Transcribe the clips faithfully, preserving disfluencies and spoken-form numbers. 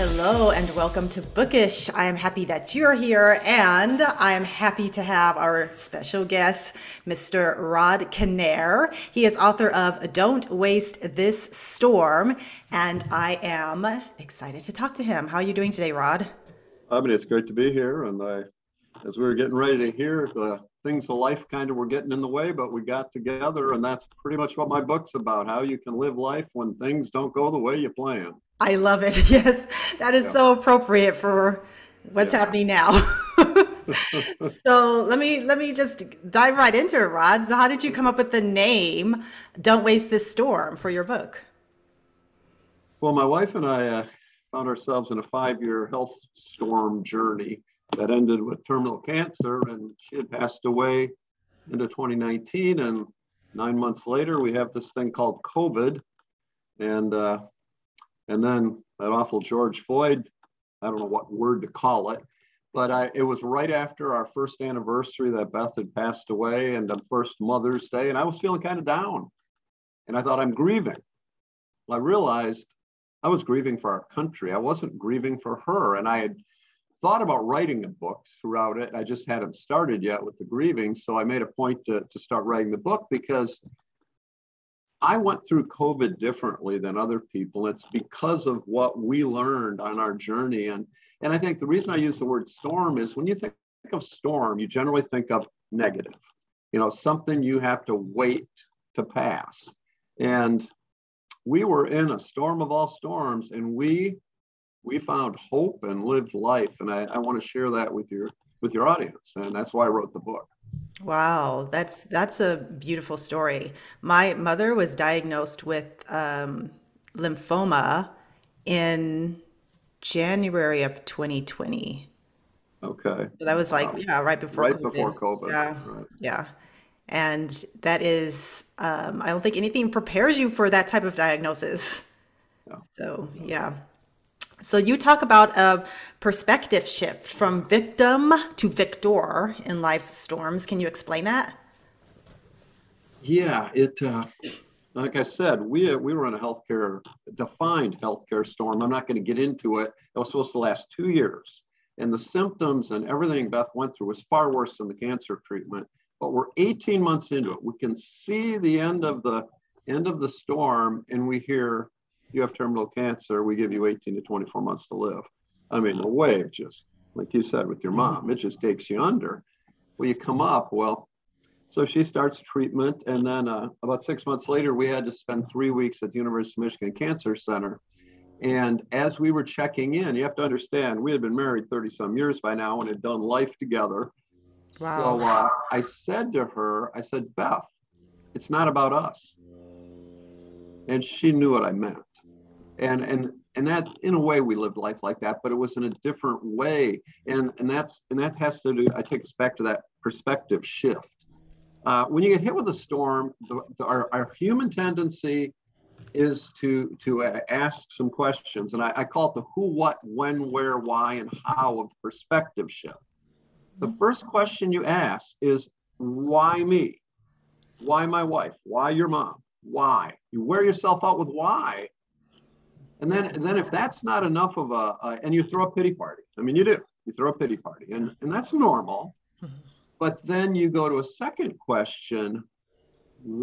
Hello and welcome to Bookish. I am happy that you're here, and I am happy to have our special guest, Mister Rod Kinnair. He is author of Don't Waste This Storm, and I am excited to talk to him. How are you doing today, Rod? I mean, it's great to be here, and I, as we were getting ready to hear, the things of life kind of were getting in the way, but we got together, and that's pretty much what my book's about, how you can live life when things don't go the way you plan. I love it. Yes, that is yeah. so appropriate for what's yeah. happening now. So let me let me just dive right into it, Rod. So how did you come up with the name Don't Waste This Storm for your book? Well, my wife and I uh, found ourselves in a five-year health storm journey that ended with terminal cancer, and she had passed away into twenty nineteen, and nine months later we have this thing called COVID, and uh, And then that awful George Floyd, I don't know what word to call it, but I, it was right after our first anniversary that Beth had passed away, and the first Mother's Day, and I was feeling kind of down. And I thought, I'm grieving. Well, I realized I was grieving for our country. I wasn't grieving for her. And I had thought about writing a book throughout it. I just hadn't started yet with the grieving. So I made a point to, to start writing the book, because I went through COVID differently than other people. It's because of what we learned on our journey. And, and I think the reason I use the word storm is when you think of storm, you generally think of negative, you know, something you have to wait to pass. And we were in a storm of all storms, and we we found hope and lived life. And I, I want to share that with your with your audience. And that's why I wrote the book. Wow, that's that's a beautiful story. My mother was diagnosed with um, lymphoma in January of twenty twenty. Okay. So that was like, wow. yeah, right before right COVID. Right before COVID. Yeah. Right. yeah. And that is, um, I don't think anything prepares you for that type of diagnosis. Yeah. So, yeah. So you talk about a perspective shift from victim to victor in life's storms. Can you explain that? Yeah, it uh, like I said, we we were in a healthcare defined healthcare storm. I'm not going to get into it. It was supposed to last two years, and the symptoms and everything Beth went through was far worse than the cancer treatment. But we're eighteen months into it. We can see the end of the end of the storm, and we hear, you have terminal cancer, we give you eighteen to twenty-four months to live. I mean, the wave just, like you said with your mom, it just takes you under. Well, you come up, well, so she starts treatment. And then uh, about six months later, we had to spend three weeks at the University of Michigan Cancer Center. And as we were checking in, you have to understand, we had been married thirty some years by now and had done life together. Wow. So uh, I said to her, I said, Beth, it's not about us. And she knew what I meant. And and and that, in a way, we lived life like that, but it was in a different way. And and that's and that has to do, I take us back to that perspective shift. Uh, when you get hit with a storm, the, the, our, our human tendency is to to uh, ask some questions. And I, I call it the who, what, when, where, why, and how of perspective shift. The first question you ask is, why me? Why my wife? Why your mom? Why? You wear yourself out with why. And then, and then if that's not enough of a, uh, and you throw a pity party. I mean, you do, you throw a pity party, and, and that's normal. But then you go to a second question,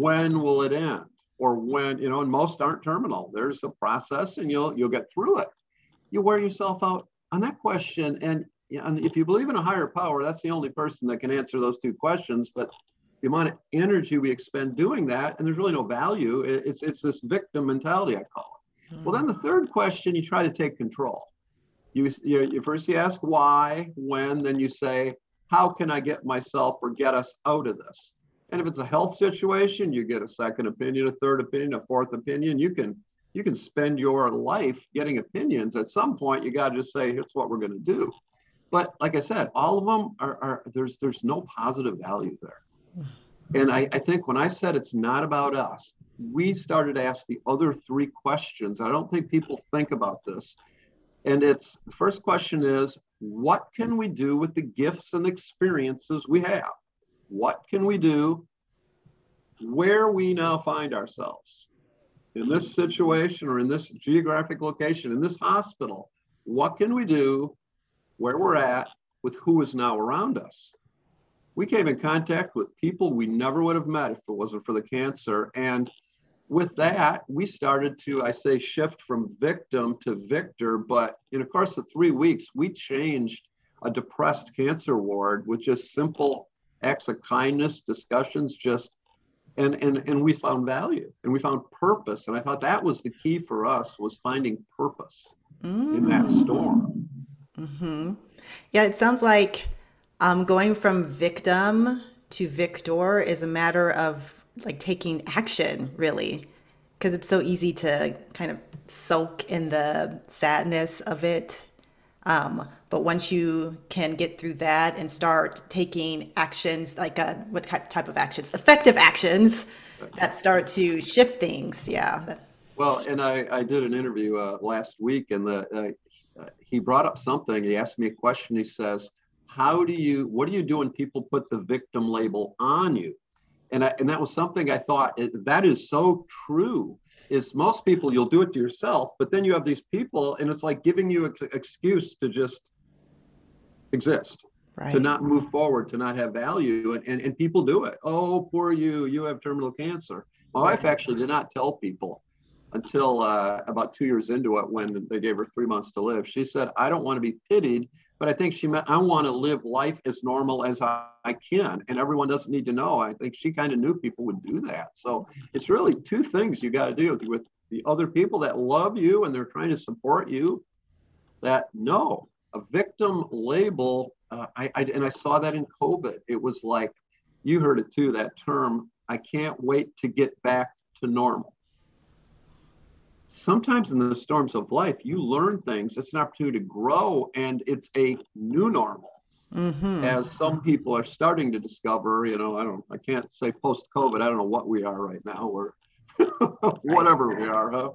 when will it end? Or when, you know, and most aren't terminal. There's a process, and you'll you'll get through it. You wear yourself out on that question. And, and if you believe in a higher power, that's the only person that can answer those two questions. But the amount of energy we expend doing that, and there's really no value. It, it's, it's this victim mentality, I call it. Well, then the third question, you try to take control. You, you, you first you ask why, when, then you say, how can I get myself or get us out of this? And if it's a health situation, you get a second opinion, a third opinion, a fourth opinion. You can you can spend your life getting opinions. At some point, you got to just say, here's what we're going to do. But like I said, all of them are, are there's there's no positive value there. And I, I think when I said it's not about us, we started to ask the other three questions. I don't think people think about this. And it's, the first question is, what can we do with the gifts and experiences we have? What can we do where we now find ourselves? In this situation or in this geographic location, in this hospital, what can we do where we're at with who is now around us? We came in contact with people we never would have met if it wasn't for the cancer. And with that, we started to, I say, shift from victim to victor. But in the course of three weeks, we changed a depressed cancer ward with just simple acts of kindness, discussions, just, and, and, and we found value and we found purpose. And I thought that was the key for us, was finding purpose mm. in that storm. Mm-hmm. Yeah, it sounds like Um, going from victim to victor is a matter of like taking action, really, because it's so easy to kind of sulk in the sadness of it. Um, but once you can get through that and start taking actions, like uh, what type of actions? Effective actions that start to shift things. Yeah. Well, and I, I did an interview uh, last week, and the, uh, he brought up something. He asked me a question. He says, How do you, what do you do when people put the victim label on you? And I, and that was something I thought, that is so true, is most people, you'll do it to yourself, but then you have these people and it's like giving you an excuse to just exist, right, to not move forward, to not have value. And, and, and people do it. Oh, poor you, you have terminal cancer. My wife actually did not tell people until uh, about two years into it, when they gave her three months to live. She said, I don't want to be pitied. But I think she meant, I want to live life as normal as I, I can. And everyone doesn't need to know. I think she kind of knew people would do that. So it's really two things you got to do with the other people that love you and they're trying to support you, that no, a victim label. Uh, I, I and I saw that in COVID. It was like, you heard it too, that term, I can't wait to get back to normal. Sometimes in the storms of life, you learn things. It's an opportunity to grow, and it's a new normal, mm-hmm. as some people are starting to discover. You know, I don't, I can't say post-COVID. I don't know what we are right now, or whatever we are. Huh?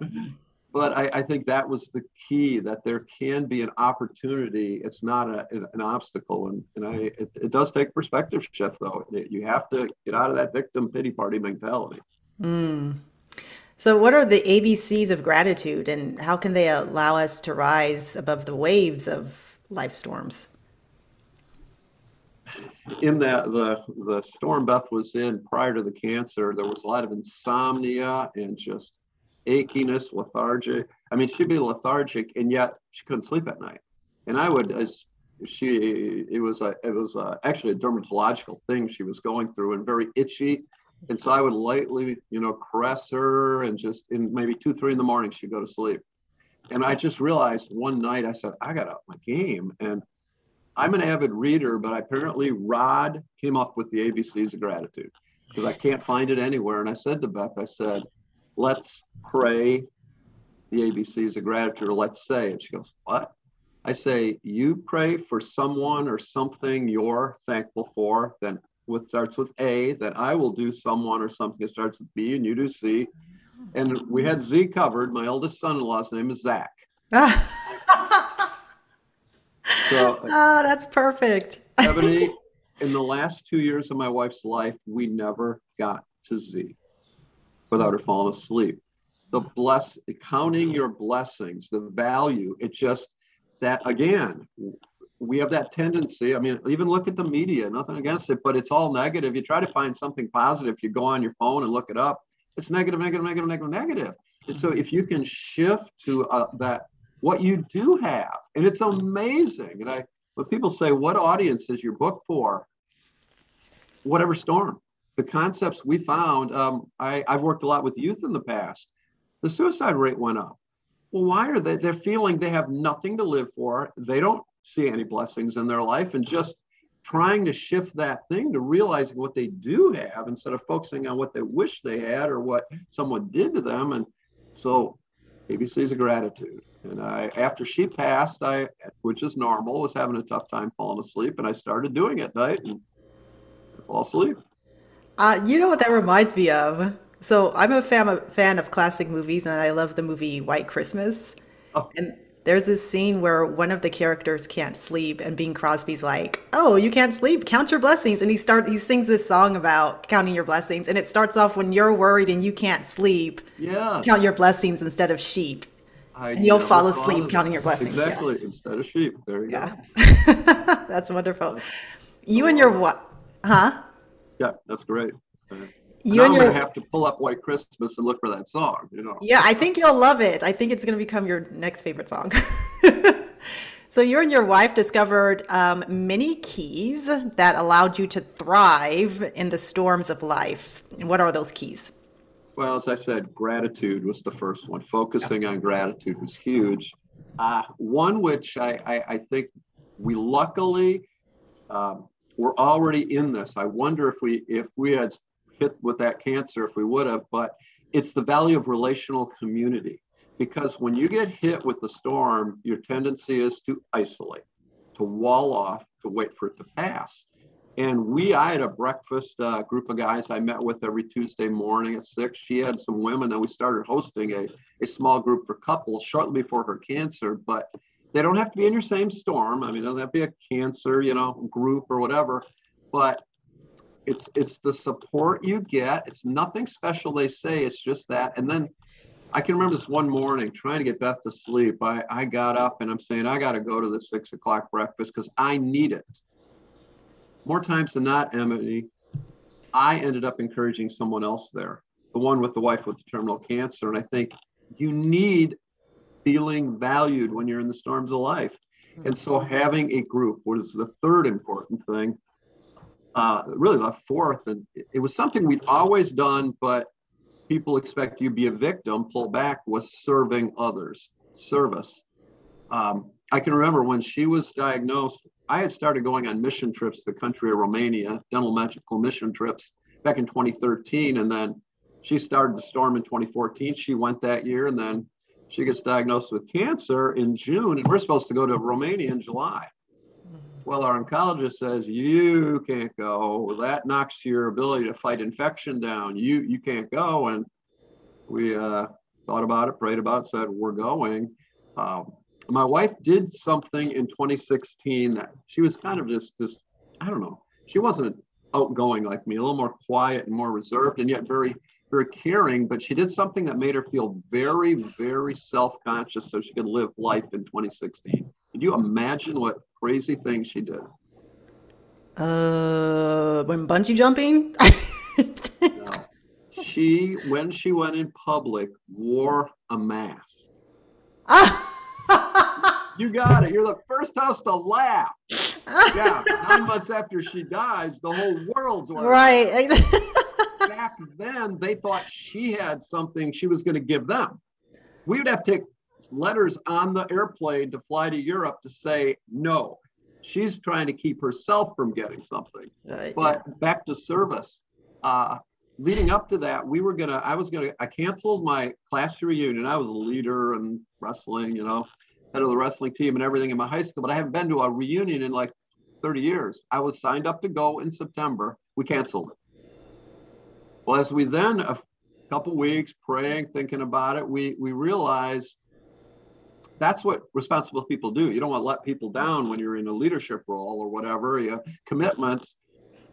But I, I think that was the key, that there can be an opportunity. It's not a, an obstacle, and and I, it, it does take perspective shift, though. You have to get out of that victim pity party mentality. Mm. So what are the A B Cs of gratitude, and how can they allow us to rise above the waves of life storms? In the, the, the storm Beth was in prior to the cancer, there was a lot of insomnia and just achiness, lethargic. I mean, she'd be lethargic, and yet she couldn't sleep at night. And I would, as she, it was, a, it was a, actually a dermatological thing she was going through, and very itchy. And so I would lightly, you know, caress her, and just in maybe two, three in the morning, she'd go to sleep. And I just realized one night, I said, I got up my game. And I'm an avid reader, but apparently Rod came up with the A B Cs of gratitude, because I can't find it anywhere. And I said to Beth, I said, let's pray the A B Cs of gratitude, or let's say. And she goes, what? I say, you pray for someone or something you're thankful for, then what starts with A, that I will do someone or something that starts with B, and you do C. And we had Z covered. My oldest son-in-law's name is Zach. So, oh, that's perfect. Ebony, in the last two years of my wife's life, we never got to Z without her falling asleep. The bless, counting your blessings, the value, it just, that again, we have that tendency. I mean, even look at the media, nothing against it, but it's all negative. You try to find something positive. You go on your phone and look it up. It's negative, negative, negative, negative, negative. And so if you can shift to uh, that, what you do have, and it's amazing. And I, when people say, what audience is your book for? Whatever storm. The concepts we found, um, I, I've worked a lot with youth in the past. The suicide rate went up. Well, why are they? They're feeling they have nothing to live for. They don't see any blessings in their life, and just trying to shift that thing to realizing what they do have, instead of focusing on what they wish they had or what someone did to them. And so A B Cs of gratitude. And I, after she passed, I, which is normal, was having a tough time falling asleep, and I started doing it at night and I fall asleep. Uh, you know what that reminds me of? So I'm a fan of, fan of classic movies, and I love the movie White Christmas. Oh. And there's this scene where one of the characters can't sleep, and Bing Crosby's like, oh, you can't sleep, count your blessings. And he start he sings this song about counting your blessings, and it starts off, when you're worried and you can't sleep, yeah, count your blessings instead of sheep. I and you'll fall asleep counting your blessings. Exactly. Yeah. Instead of sheep. There you yeah. go. That's wonderful. You and your what? Huh? Yeah, that's great. You and I'm your... going to have to pull up White Christmas and look for that song, you know. Yeah, I think you'll love it. I think it's going to become your next favorite song. So you and your wife discovered um, many keys that allowed you to thrive in the storms of life. And what are those keys? Well, as I said, gratitude was the first one. Focusing on gratitude was huge. Uh, one which I, I, I think we luckily um, were already in this. I wonder if we if we had hit with that cancer, if we would have, but it's the value of relational community. Because when you get hit with the storm, your tendency is to isolate, to wall off, to wait for it to pass. And we, I had a breakfast uh, group of guys I met with every Tuesday morning at six. She had some women, and we started hosting a, a small group for couples shortly before her cancer. But they don't have to be in your same storm. I mean, it doesn't have to be a cancer, you know, group or whatever. But it's it's the support you get. It's nothing special, they say. It's just that. And then I can remember this one morning trying to get Beth to sleep. I, I got up and I'm saying, I got to go to the six o'clock breakfast because I need it. More times than not, Emily, I ended up encouraging someone else there, the one with the wife with the terminal cancer. And I think you need feeling valued when you're in the storms of life. And so having a group was the third important thing, uh, really the fourth. And it, it was something we'd always done, but people expect you to be a victim, pull back, was serving others, service. Um, I can remember when she was diagnosed, I had started going on mission trips to the country of Romania, dental medical mission trips back in twenty thirteen. And then she started the storm in twenty fourteen. She went that year, and then she gets diagnosed with cancer in June. And we're supposed to go to Romania in July. Well, our oncologist says, you can't go. That knocks your ability to fight infection down. You you can't go. And we uh, thought about it, prayed about it, said, we're going. Um, my wife did something in twenty sixteen that she was kind of just, just, I don't know. She wasn't outgoing like me, a little more quiet and more reserved, and yet very, very caring. But she did something that made her feel very, very self-conscious so she could live life in twenty sixteen. Could you imagine what crazy thing she did? Uh, when bungee jumping? No. She, when she went in public, wore a mask. You got it. You're the first house to laugh. Yeah. Nine months after she dies, the whole world's wearing right. Back then, they thought she had something she was going to give them. We would have to take letters on the airplane to fly to Europe to say no, she's trying to keep herself from getting something. Right, but yeah. Back to service. Uh, leading up to that, we were gonna. I was gonna. I canceled my class reunion. I was a leader in wrestling, you know, head of the wrestling team and everything in my high school. But I haven't been to a reunion in like thirty years. I was signed up to go in September. We canceled it. Well, as we then a couple weeks praying, thinking about it, we we realized. That's what responsible people do. You don't want to let people down when you're in a leadership role or whatever, you have commitments.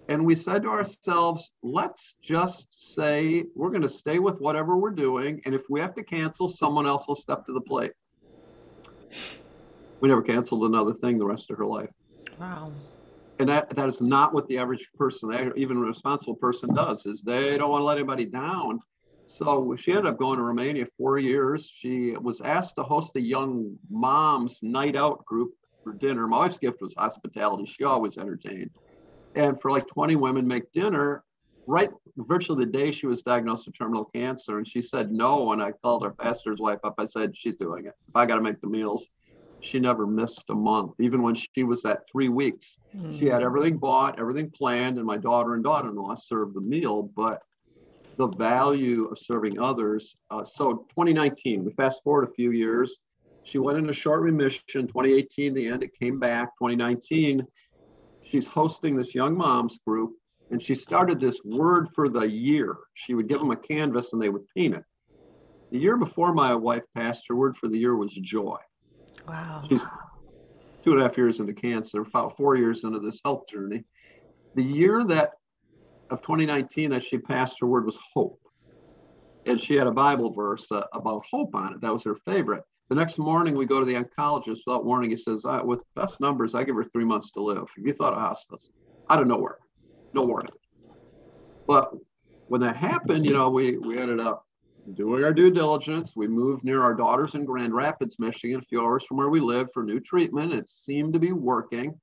And we said to ourselves, let's just say we're going to stay with whatever we're doing. And if we have to cancel, someone else will step to the plate. We never canceled another thing the rest of her life. Wow. And that, that is not what the average person, even a responsible person does, is they don't want to let anybody down. So she ended up going to Romania four years. She was asked to host a young mom's night out group for dinner. My wife's gift was hospitality. She always entertained. And for like twenty women, make dinner. Right virtually the day she was diagnosed with terminal cancer. And she said no. And I called our pastor's wife up. I said, she's doing it. If I got to make the meals. She never missed a month. Even when she was at three weeks, mm. She had everything bought, everything planned. And my daughter and daughter-in-law served the meal. But the value of serving others. Uh, so twenty nineteen, we fast forward a few years. She went into short remission, twenty eighteen, the end, it came back. twenty nineteen, she's hosting this young mom's group, and she started this word for the year. She would give them a canvas and they would paint it. The year before my wife passed, her word for the year was joy. Wow. She's two and a half years into cancer, about four years into this health journey. The year that of twenty nineteen that she passed, her word was hope. And she had a Bible verse uh, about hope on it. That was her favorite. The next morning, we go to the oncologist without warning. He says, uh, with best numbers, I give her three months to live. Have you thought of hospice? Out of nowhere, no warning. But when that happened, you know, we, we ended up doing our due diligence. We moved near our daughters in Grand Rapids, Michigan, a few hours from where we live for new treatment. It seemed to be working.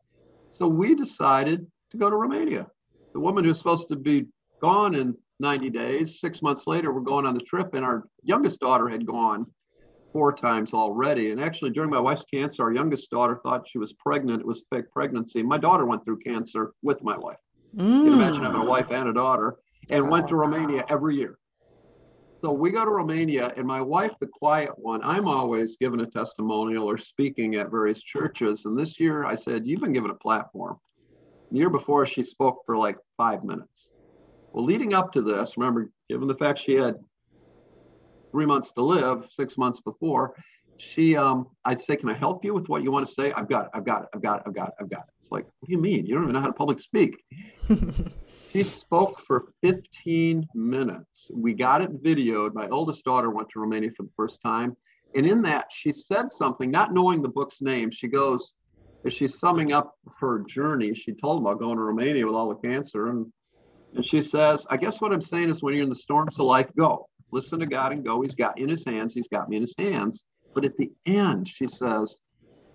So we decided to go to Romania. The woman who's supposed to be gone in ninety days, six months later, we're going on the trip, and our youngest daughter had gone four times already. And actually, during my wife's cancer, our youngest daughter thought she was pregnant. It was fake pregnancy. My daughter went through cancer with my wife. Mm. You can imagine having a wife and a daughter, and went to Romania every year. So we go to Romania, and my wife, the quiet one, I'm always giving a testimonial or speaking at various churches. And this year I said, you've been given a platform. The year before, she spoke for like five minutes. Well, leading up to this, remember, given the fact she had three months to live, six months before, she, um, I'd say, can I help you with what you want to say? I've got it, I've got it, I've got it, I've got it, I've got it. It's like, what do you mean? You don't even know how to public speak. She spoke for fifteen minutes. We got it videoed. My oldest daughter went to Romania for the first time. And in that, she said something, not knowing the book's name. She goes, as she's summing up her journey, she told them about going to Romania with all the cancer. And, and she says, I guess what I'm saying is when you're in the storms of life, go. Listen to God and go. He's got you in his hands. He's got me in his hands. But at the end, she says,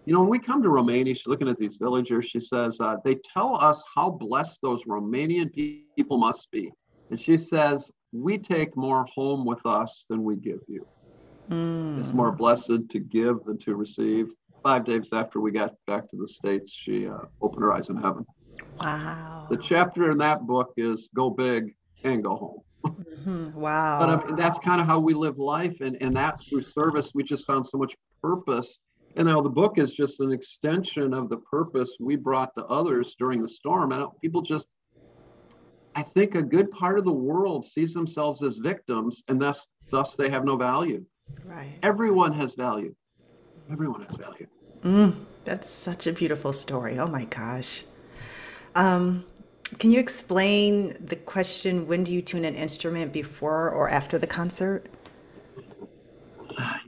you know, when we come to Romania, she's looking at these villagers, she says, uh, they tell us how blessed those Romanian people must be. And she says, we take more home with us than we give you. Mm. It's more blessed to give than to receive. Five days after we got back to the States, she uh, opened her eyes in heaven. Wow. The chapter in that book is go big and go home. Mm-hmm. Wow. But I mean, that's kind of how we live life. And, and that through service, we just found so much purpose. And now the book is just an extension of the purpose we brought to others during the storm. And people just, I think a good part of the world sees themselves as victims, and thus, thus they have no value. Right. Everyone has value. Everyone has value. Mm, that's such a beautiful story. Oh my gosh. Um, can you explain the question, when do you tune an instrument, before or after the concert?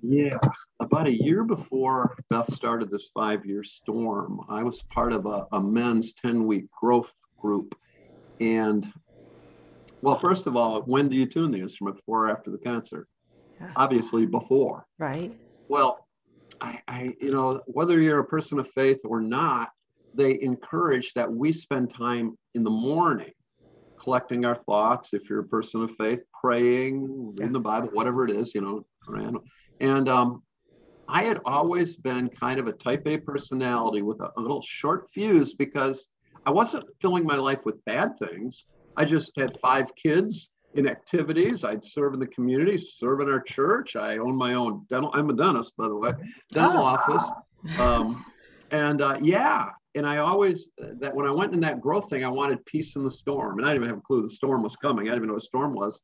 Yeah. About a year before Beth started this five-year storm, I was part of a, a men's ten-week growth group. And, well, first of all, when do you tune the instrument, before or after the concert? Yeah. Obviously before. Right. Well, I, I, you know, whether you're a person of faith or not, they encourage that we spend time in the morning collecting our thoughts. If you're a person of faith, praying, reading the Bible, whatever it is, you know, and um, I had always been kind of a type A personality with a, a little short fuse, because I wasn't filling my life with bad things. I just had five kids in activities. I'd serve in the community, serve in our church. I own my own dental. I'm a dentist, by the way, dental oh. office. Um, and uh, yeah. And I always, that when I went in that growth thing, I wanted peace in the storm. And I didn't even have a clue the storm was coming. I didn't even know what a storm was.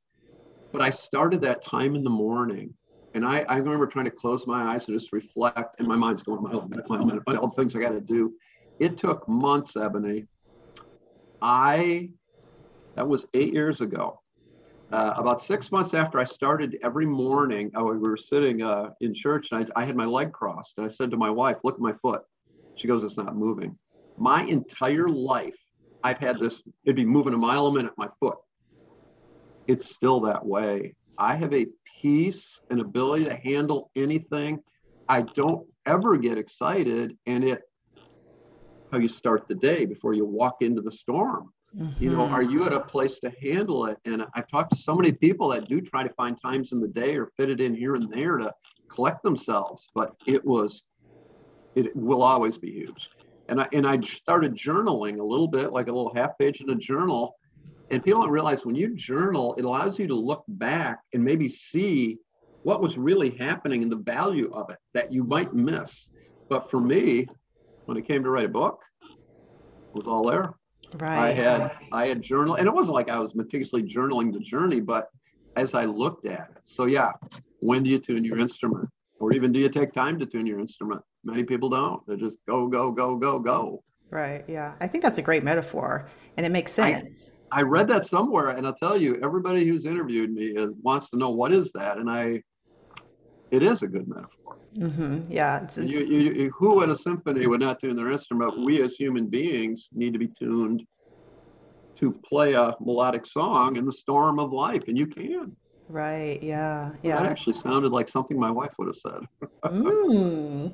But I started that time in the morning. And I, I remember trying to close my eyes and just reflect. And my mind's going, my own minute, my own minute, my own things I got to do. It took months, Ebony. I, that was eight years ago. Uh, about six months after I started, every morning, I, we were sitting uh, in church, and I, I had my leg crossed. And I said to my wife, look at my foot. She goes, it's not moving. My entire life, I've had this, it'd be moving a mile a minute, my foot. It's still that way. I have a peace and ability to handle anything. I don't ever get excited. And it, how you start the day before you walk into the storm. Mm-hmm. You know, are you at a place to handle it? And I've talked to so many people that do try to find times in the day or fit it in here and there to collect themselves. But it was, it will always be huge. And I and I started journaling a little bit, like a little half page in a journal. And people don't realize when you journal, it allows you to look back and maybe see what was really happening and the value of it that you might miss. But for me, when it came to write a book, it was all there. Right. I had I had journal, and it wasn't like I was meticulously journaling the journey, but as I looked at it. So yeah, when do you tune your instrument? Or even do you take time to tune your instrument? Many people don't. They just go, go, go, go, go. Right. Yeah. I think that's a great metaphor, and it makes sense. I, I read that somewhere, and I'll tell you, everybody who's interviewed me is, wants to know what is that, and I, it is a good metaphor. Mm-hmm. Yeah. It's, it's... You, you, you, who at a symphony would not tune their instrument? We as human beings need to be tuned to play a melodic song in the storm of life, and you can. Right. Yeah. Yeah. That actually sounded like something my wife would have said. Mm.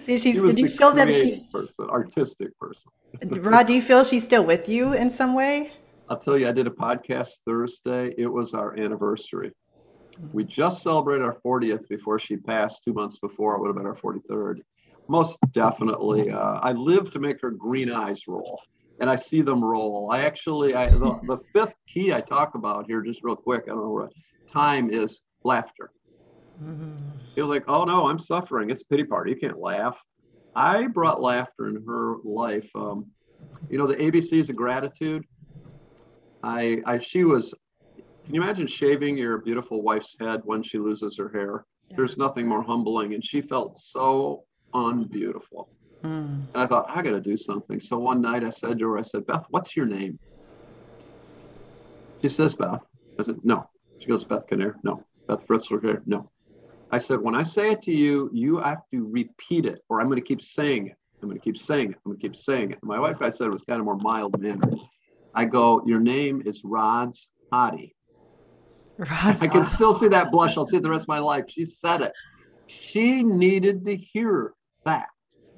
See, she's. She did you feel that she's person, artistic person? Rod, do you feel she's still with you in some way? I'll tell you, I did a podcast Thursday. It was our anniversary. We just celebrated our fortieth before she passed. Two months before, it would have been our forty-third. Most definitely, uh, I live to make her green eyes roll, and I see them roll. I actually, I, the, the fifth key I talk about here, just real quick, I don't know what time is, laughter. Mm-hmm. It was like, oh no, I'm suffering. It's a pity party. You can't laugh. I brought laughter in her life. Um, you know, the A B Cs of gratitude. I, I, she was. Can you imagine shaving your beautiful wife's head when she loses her hair? Yeah. There's nothing more humbling. And she felt so unbeautiful. Mm. And I thought, I got to do something. So one night I said to her, I said, Beth, what's your name? She says, Beth. I said, no. She goes, Beth Kinnair. No. Beth Fritzler. No. I said, when I say it to you, you have to repeat it, or I'm going to keep saying it. I'm going to keep saying it. I'm going to keep saying it. And my wife, I said, was kind of more mild-mannered. I go, your name is Rod's Hottie. Rod's I can hot. Still see that blush. I'll see it the rest of my life. She said it. She needed to hear that.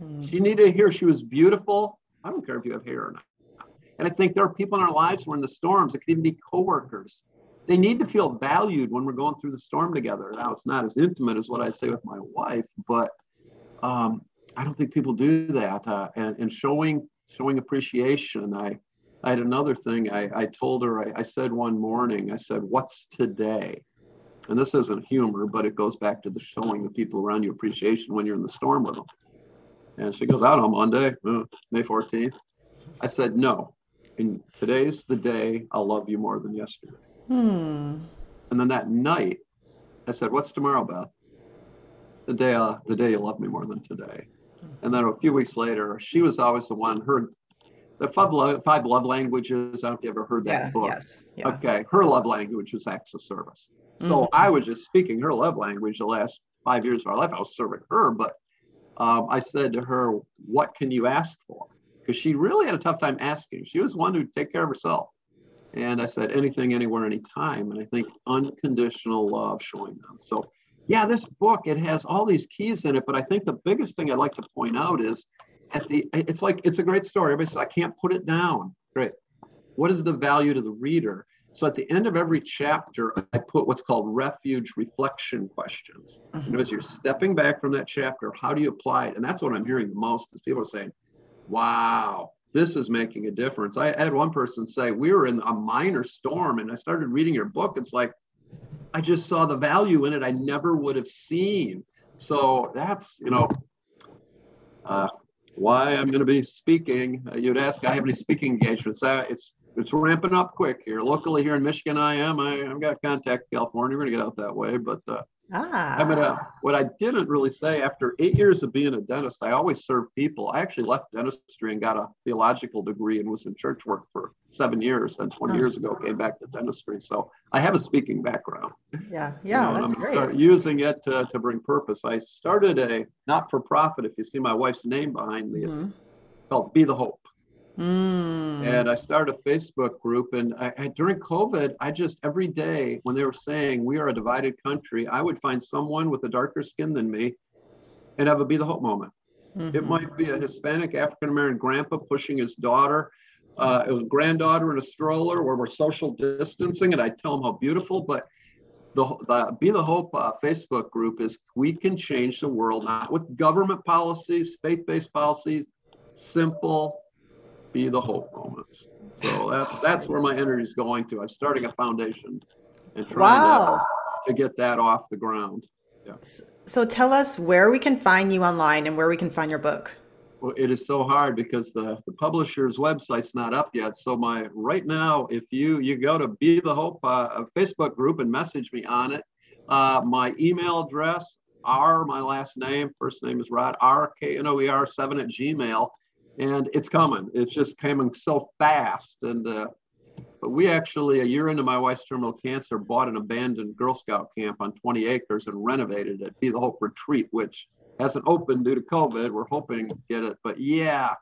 Mm-hmm. She needed to hear she was beautiful. I don't care if you have hair or not. And I think there are people in our lives who are in the storms. It could even be coworkers. They need to feel valued when we're going through the storm together. Now, it's not as intimate as what I say with my wife, but um, I don't think people do that. Uh, and, and showing showing appreciation. I I had another thing I, I told her, I, I said one morning, I said, what's today? And this isn't humor, but it goes back to the showing the people around you appreciation when you're in the storm with them. And she goes, out on Monday, May fourteenth. I said, no, and today's the day I'll love you more than yesterday. Hmm. And then that night, I said, what's tomorrow, Beth? The day uh, the day you love me more than today. And then a few weeks later, she was always the one, her The five love, five love languages, I don't know if you ever heard that yeah, book. Yes, yeah. Okay, her love language was acts of service. So mm-hmm. I was just speaking her love language the last five years of our life. I was serving her, but um, I said to her, what can you ask for? Because she really had a tough time asking. She was one who'd take care of herself. And I said, anything, anywhere, anytime. And I think unconditional love showing them. So yeah, this book, it has all these keys in it. But I think the biggest thing I'd like to point out is At the, it's like, it's a great story. Everybody says, I can't put it down. Great. What is the value to the reader? So at the end of every chapter, I put what's called refuge reflection questions. Mm-hmm. And as you're stepping back from that chapter, how do you apply it? And that's what I'm hearing the most is people are saying, wow, this is making a difference. I had one person say, we were in a minor storm and I started reading your book. It's like, I just saw the value in it I never would have seen. So that's, you know, uh, why I'm going to be speaking. Uh, you'd ask, I have any speaking engagements. Uh, it's it's ramping up quick here. Locally here in Michigan, I am. I, I've got contact in California. We're going to get out that way. But uh, ah. I'm gonna, what I didn't really say, after eight years of being a dentist, I always served people. I actually left dentistry and got a theological degree and was in church work for seven years. And twenty oh. years ago, came back to dentistry. So I have a speaking background. Yeah, yeah, you know, that's I'm great. Start using it to, to bring purpose. I started a not-for-profit. If you see my wife's name behind me, mm-hmm. it's called Be the Hope. Mm. And I started a Facebook group, and I, I, during COVID, I just every day when they were saying we are a divided country, I would find someone with a darker skin than me and have a Be the Hope moment. Mm-hmm. It might be a Hispanic, African-American grandpa pushing his daughter, uh, it was a granddaughter in a stroller where we're social distancing, and I tell them how beautiful. But the, the Be the Hope uh, Facebook group is we can change the world, not with government policies, faith-based policies, simple Be the Hope moments. So that's that's where my energy is going to. I'm starting a foundation and trying wow. to, to get that off the ground. Yeah. So tell us where we can find you online and where we can find your book. Well, it is so hard because the, the publisher's website's not up yet. So my right now, if you you go to Be the Hope uh, Facebook group and message me on it, uh, my email address, R, my last name, first name is Rod, R K N O E R seven at Gmail. And it's coming. It's just coming so fast. And uh, But we actually, a year into my wife's terminal cancer, bought an abandoned Girl Scout camp on twenty acres and renovated it, Be the Hope Retreat, which hasn't opened due to COVID. We're hoping to get it. But yeah,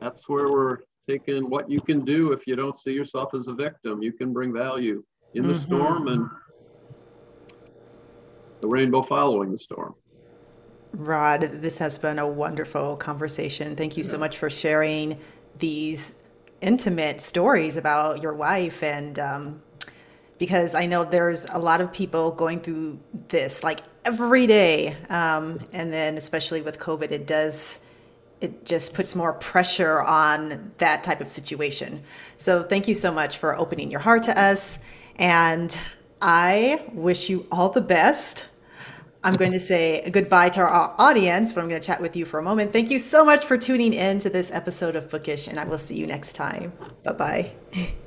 that's where we're thinking what you can do if you don't see yourself as a victim. You can bring value in the mm-hmm. storm and the rainbow following the storm. Rod, this has been a wonderful conversation. Thank you yeah. so much for sharing these intimate stories about your wife, and um, because I know there's a lot of people going through this like every day, um, and then especially with COVID, it does, it just puts more pressure on that type of situation. So thank you so much for opening your heart to us, and I wish you all the best. I'm going to say goodbye to our audience, but I'm going to chat with you for a moment. Thank you so much for tuning in to this episode of Bookish, and I will see you next time. Bye-bye.